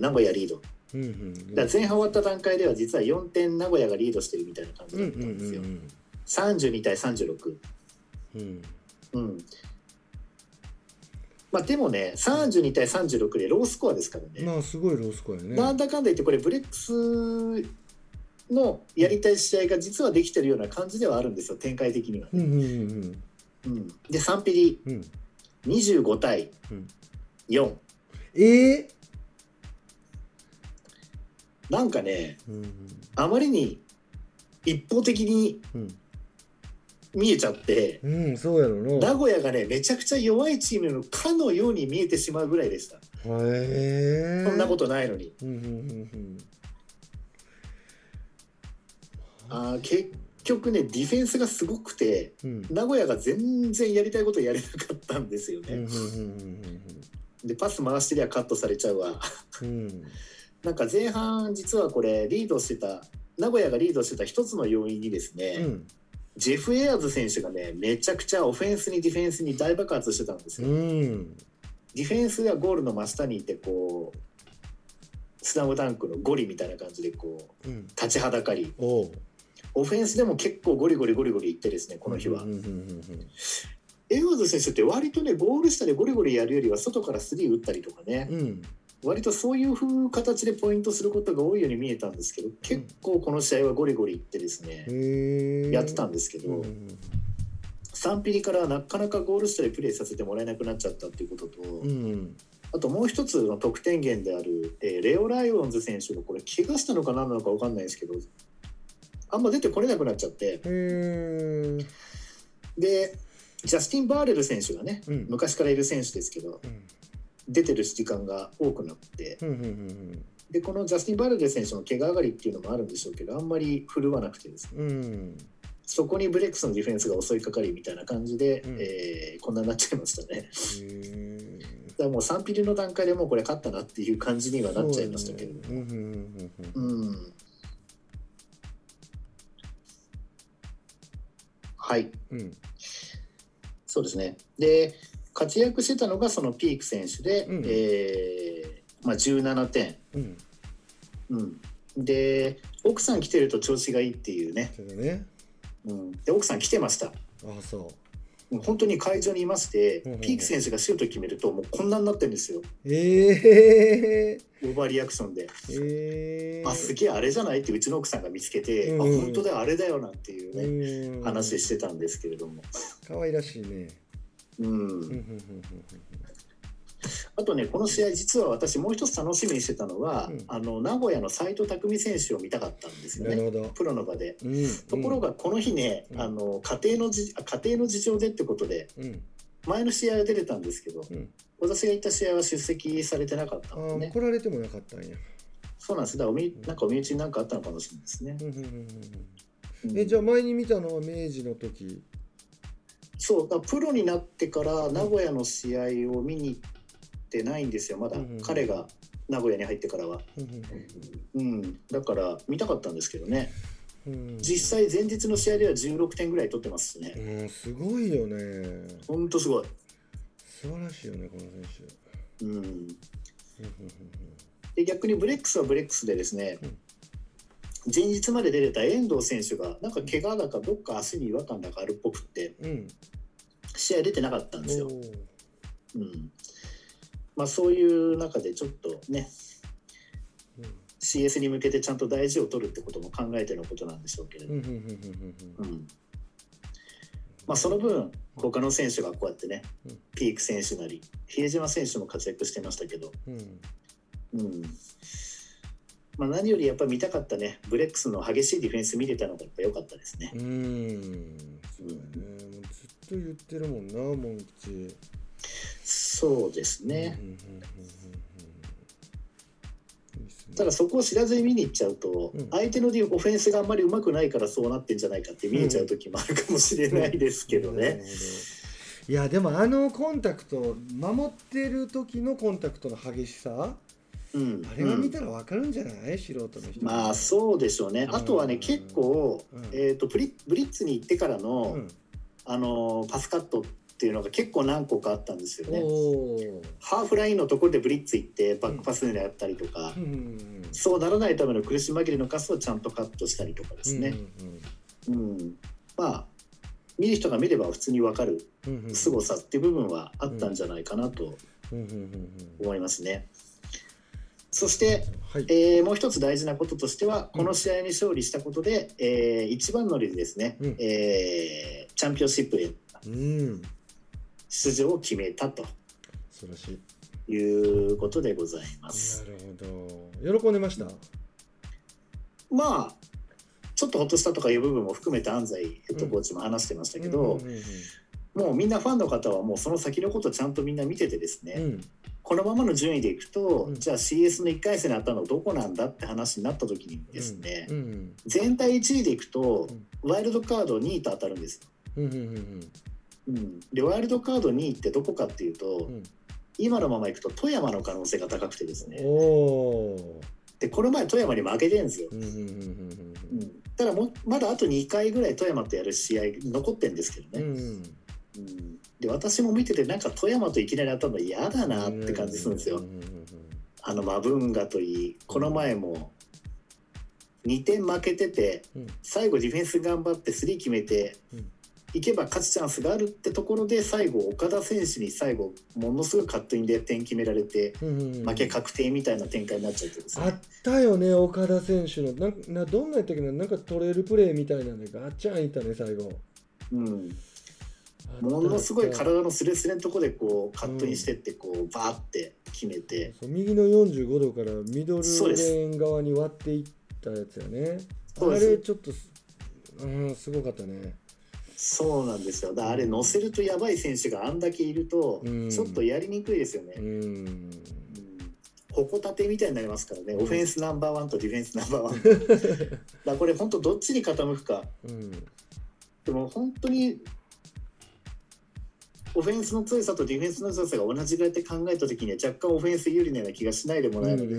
名古屋リード、うんうんうん、だ前半終わった段階では実は4点名古屋がリードしてるみたいな感じだったんですよ、うんうんうん、32対36、うんうんまあ、でもね32対36でロースコアですからね、まあ、すごいロースコアよね。なんだかんだ言ってこれブレックスのやりたい試合が実はできてるような感じではあるんですよ展開的には、ねうんうんうんうん、で3ピリ、うん、25対4、うん、なんかね、うんうん、あまりに一方的に見えちゃって、うん、そうやろうな。名古屋がねめちゃくちゃ弱いチームのかのように見えてしまうぐらいでした。へそんなことないのに、うんうんうん、あ結局ねディフェンスがすごくて、うん、名古屋が全然やりたいことやれなかったんですよね、うんうんうんうん、でパス回してりゃカットされちゃうわ、うんなんか前半実はこれリードしてた名古屋がリードしてた一つの要因にですね、うん、ジェフ・エアーズ選手がねめちゃくちゃオフェンスにディフェンスに大爆発してたんですよ、うん、ディフェンスがゴールの真下にいてこうスラムダンクのゴリみたいな感じでこう、うん、立ちはだかりオフェンスでも結構ゴリゴリいってですねこの日は、うんうんうんうん、エアーズ選手って割とねゴール下でゴリゴリやるよりは外からスリー打ったりとかね、うん割とそういう風形でポイントすることが多いように見えたんですけど結構この試合はゴリゴリいってですね、うん、やってたんですけど、うん、3ピリからなかなかゴール下でプレーさせてもらえなくなっちゃったっていうことと、うん、あともう一つの得点源である、レオ・ライオンズ選手がこれ怪我したのか何なのか分かんないですけどあんま出てこれなくなっちゃって、うん、でジャスティン・バーレル選手がね、うん、昔からいる選手ですけど、うん出てる時間が多くなって、うんうんうん、でこのジャスティン・バルデ選手の怪我上がりっていうのもあるんでしょうけどあんまり振るわなくてですね、うん、そこにブレックスのディフェンスが襲いかかりみたいな感じで、うんこんなになっちゃいましたね。からもう3ピリの段階でもうこれ勝ったなっていう感じにはなっちゃいましたけど、うん、はい、うん、そうですね。で活躍してたのがそのピーク選手で、うん、17点、うんうん、で奥さん来てると調子がいいっていう ね、うん、で奥さん来てました。ああそう本当に会場にいまして、うんうんうん、ピーク選手がシュート決めるともうこんなになってるんですよ。オーバーリアクションで、あすげえあれじゃないってうちの奥さんが見つけて、うんうん、あ本当だよあれだよなんていうね、うんうん、話してたんですけれども可愛らしいね、うん、あとねこの試合実は私もう一つ楽しみにしてたのは、うん、名古屋の斉藤匠選手を見たかったんですよねプロの場で、うんうん、ところがこの日ね、うん、家庭の事情でってことで、うん、前の試合は出てたんですけど、うん、私が行った試合は出席されてなかったので、ね、怒られてもなかったんや。そうなんです。だからなんかお身内に何かあったのかもしれないですね、うんうんうん、じゃあ前に見たのは明治の時。そうだプロになってから名古屋の試合を見に行ってないんですよまだ、うん、彼が名古屋に入ってからは、うんうん、だから見たかったんですけどね、うん、実際前日の試合では16点ぐらい取ってますしね、うん、すごいよね。ほんとすごい素晴らしいよねこの選手、うん、で逆にブレックスはブレックスでですね、うん前日まで出てた遠藤選手がなんか怪我だかどっか足に違和感だかあるっぽくって、うん、試合出てなかったんですよ、うんまあ、そういう中でちょっとね、うん、CS に向けてちゃんと大事を取るってことも考えてのことなんでしょうけれど、うんまあ、その分他の選手がこうやってね、うん、ピーク選手なり比江島選手も活躍してましたけど、うん、うんまあ、何よりやっぱり見たかったねブレックスの激しいディフェンス見れたのがやっぱ良かったですね。そうだね、うん、もうずっと言ってるもんなモン吉。そうですね、うんうんうんうん、いいですね。ただそこを知らずに見に行っちゃうと、うん、相手のオフェンスがあんまり上手くないからそうなってんじゃないかって見えちゃう時もあるかもしれないですけどね、うんうんうん、いやでもコンタクト守ってる時のコンタクトの激しさうん、あれは見たら分かるんじゃない、うん、素人の人まあそうでしょうね。あとはね、うん、結構、うんブリッツに行ってからの、うん、パスカットっていうのが結構何個かあったんですよね。ハーフラインのところでブリッツ行ってバックパス狙ったりとか、うん、そうならないための苦し紛れのカスをちゃんとカットしたりとかですね、うんうんうん、まあ見る人が見れば普通に分かる凄さっていう部分はあったんじゃないかなと思いますね。そして、はいもう一つ大事なこととしてはこの試合に勝利したことで、うん一番乗りでですね、うんチャンピオンシップへ出場を決めたと、素晴らしいいうことでございます。なるほど。喜んでました。まあちょっとほっとしたとかいう部分も含めて安西ヘッドコーチも話してましたけど、もうみんなファンの方はもうその先のことちゃんとみんな見ててですね、うんこのままの順位でいくと、うん、じゃあ CS の1回戦にあったのどこなんだって話になった時にですね、うんうん、全体1位でいくと、うん、ワイルドカード2位と当たるんです、うんうんうんうん、でワイルドカード2位ってどこかっていうと、うん、今のままいくと富山の可能性が高くてですね、おでこの前富山に負けてるんですよ、うんうんうんうんうん、ただまだあと2回ぐらい富山とやる試合残ってるんですけどね、うんうんうん、で私も見ててなんか富山といきなり当たるの嫌だなって感じするんですよ、うんうんうんうん、マブンガといいこの前も2点負けてて、うん、最後ディフェンス頑張って3決めて、うん、いけば勝つチャンスがあるってところで最後岡田選手に最後ものすごいカットインで点決められて、うんうんうん、負け確定みたいな展開になっちゃってですね。あったよね岡田選手のどんな時のなんか取れるプレーみたいなのがガチャンいたね最後、うんものすごい体のスレスレのところでこうカットインしてってこうバーって決めて、うん、右の45度からミドルレーン側に割っていったやつやね。あれちょっと、うん、すごかったね。そうなんですよ。だあれ乗せるとやばい選手があんだけいるとちょっとやりにくいですよね、うんうん、矛盾みたいになりますからね、うん、オフェンスナンバーワンとディフェンスナンバーワンだこれ本当どっちに傾くか、うん、でも本当にオフェンスの強さとディフェンスの強さが同じぐらいって考えた時には若干オフェンス有利なような気がしないでもないので、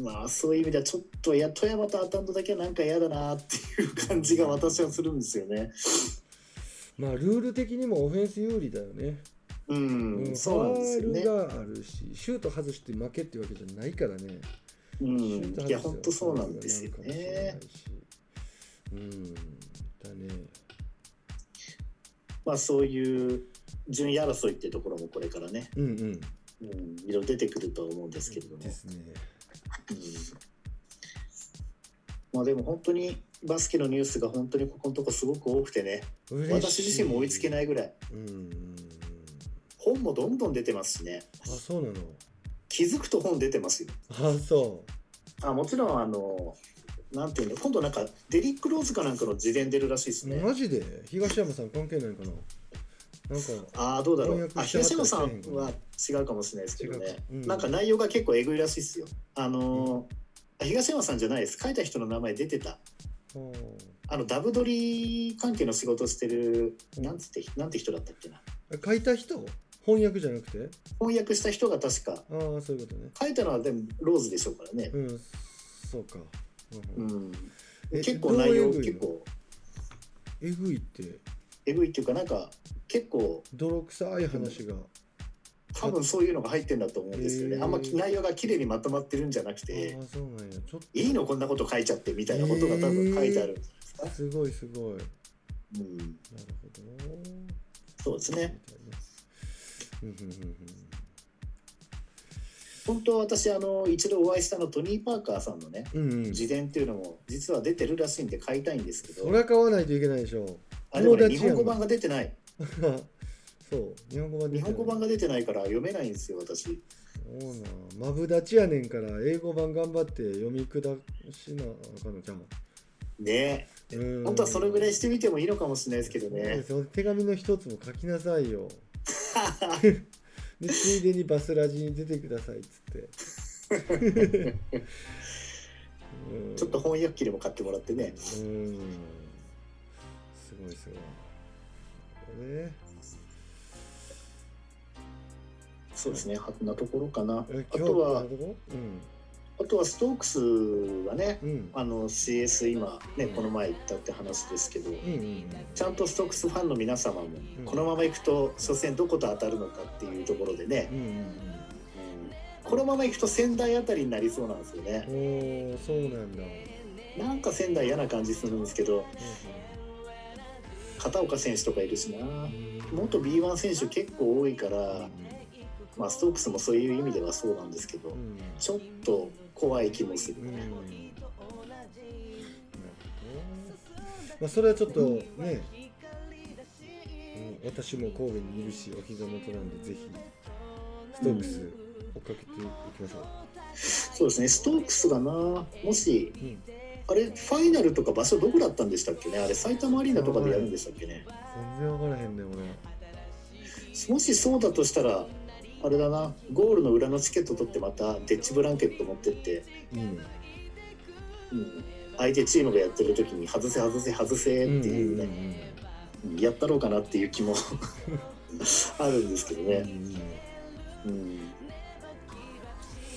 まあそういう意味ではちょっと富山とアタンドだけはなんか嫌だなっていう感じが私はするんですよね。まあルール的にもオフェンス有利だよね。うん、そうなんですよね。ファウルがあるし、シュート外して負けっていうわけじゃないからね。いや本当そうなんですよね。だね。まあそういう順位争いっていうところもこれからね、いろいろ出てくると思うんですけれども。ですね。まあでも本当にバスケのニュースが本当にここのとこすごく多くてね、私自身も追いつけないぐらい。本もどんどん出てますしね。あ、そうなの。気づくと本出てますよ。あ、そう。あ、もちろんなんていうの、今度なんかデリック・ローズかなんかの自伝出るらしいですね。マジで？東山さん関係ないかな。あ、どうだろう。あ、東山さんは違うかもしれないですけどね。なんか内容が結構えぐいらしいですよ。東山さんじゃないです。書いた人の名前出てた。ダブドリ関係の仕事してるなんて人だったっけな。書いた人？翻訳じゃなくて？翻訳した人が確か。ああ、そういうことね。書いたのはでもローズでしょうからね。うん、そうか。結構内容結構えぐいっていうかなんか結構泥臭い話が、多分そういうのが入ってるんだと思うんですよね。あんま内容が綺麗にまとまってるんじゃなくて、あ、そうなんや、ちょっといいのこんなこと書いちゃってみたいなことが多分書いてあるんですか。すごいすごい。なるほど。そうですね。本当私一度お会いしたトニー・パーカーさんのね、自伝っていうのも実は出てるらしいんで買いたいんですけど。それは買わないといけないでしょ。あれもね、日本語版が出てない。そう、日本語版が出てないから読めないんですよ私。そうな、マブダチやねんから英語版頑張って読み下しなあかんのちゃん。ねえ、本当はそれぐらいしてみてもいいのかもしれないですけどね。その手紙の一つも書きなさいよ。でついでにバスラジに出てくださいっつってちょっと翻訳機でも買ってもらってね。すごいすごい、ね、そうですね。はんなところかな。あとはストークスはね、CS 今ね、この前行ったって話ですけど、ちゃんとストークスファンの皆様もこのまま行くと初戦どこと当たるのかっていうところでね、このまま行くと仙台あたりになりそうなんですよね。お、そうなんだ。なんか仙台嫌な感じするんですけど、片岡選手とかいるしな、元 B1 選手結構多いから、まあ、ストークスもそういう意味ではそうなんですけど、ちょっと怖い気もする、ね。まあ、それはちょっとね、私も神戸にいるしお膝元なんで、ぜひストークス追っかけていきましょう。そうですね。ストークスがな、もし、あれファイナルとか場所どこだったんでしたっけね。あれ埼玉アリーナとかでやるんでしたっけね。全然分からへんね俺。もしそうだとしたらあれだな、ゴールの裏のチケット取ってまたデッチブランケット持ってって、相手チームがやってる時に外せっていうね、やったろうかなっていう気もあるんですけどね。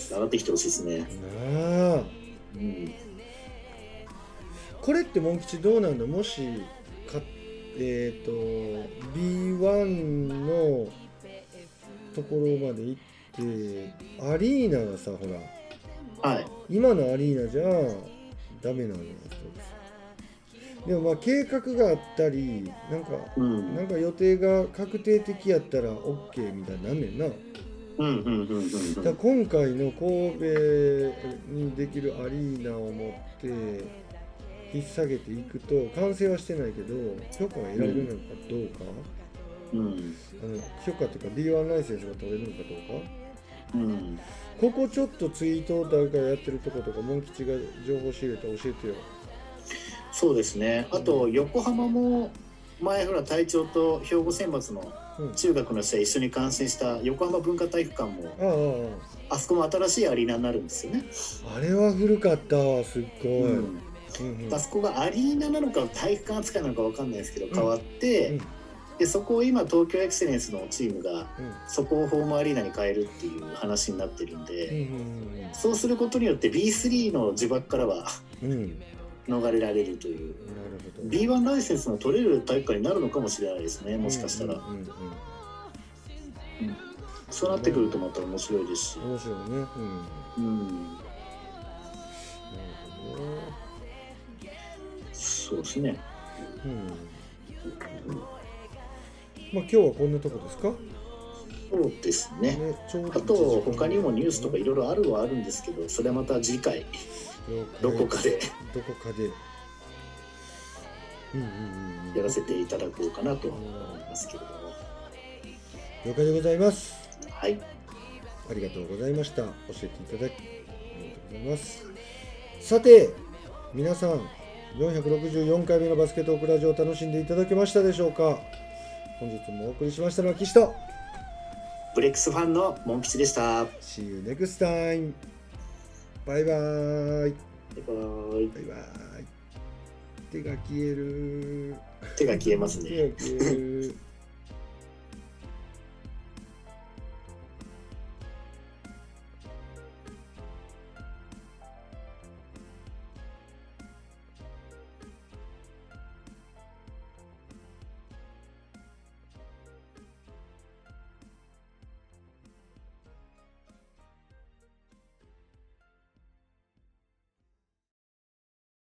習ってきてほしいですね。これってモン吉どうなんだ。もしB1 のところまで行ってアリーナがさ、ほら、今のアリーナじゃダメなのよ。でもまあ計画があったりなんか予定が確定的やったら OK みたいになんねんな。だから今回の神戸にできるアリーナを持って引っ提げていくと、完成はしてないけど許可が得られるのかどうか、許可というか B1 ライセンスが取れるのかどうか、ここちょっとツイート誰かやってるとことかモン吉が情報仕入れたら教えてよ。そうですね。あと横浜も前ほら隊長と兵庫選抜の中学の試合一緒に観戦した横浜文化体育館も、あそこも新しいアリーナになるんですよね。あれは古かったわ、すっごい。あそこがアリーナなのか体育館扱いなのか分かんないですけど、変わってでそこを今東京エクセレンスのチームがそこをホームアリーナに変えるっていう話になってるんで、そうすることによって B3 の呪縛からは逃れられるという、なるほど B1 ライセンスの取れる大会になるのかもしれないですね、もしかしたら、そうなってくるとまた面白いですし、面白いね、そうですね、まあ、今日はこんなとこですか。そうですね。あと他にもニュースとかいろいろあるはあるんですけど、それはまた次回どこかでやらせていただこうかなと思いますけれども。了解でございます。はい。ありがとうございました。教えていただきありがとうございます。さて皆さん464回目のバスケットオクラジオを楽しんでいただけましたでしょうか。本日もお送りしましたのは岸とブレックスファンのモン吉でした。 See you next time. バイバーイ。バイバイ。手が消えますね。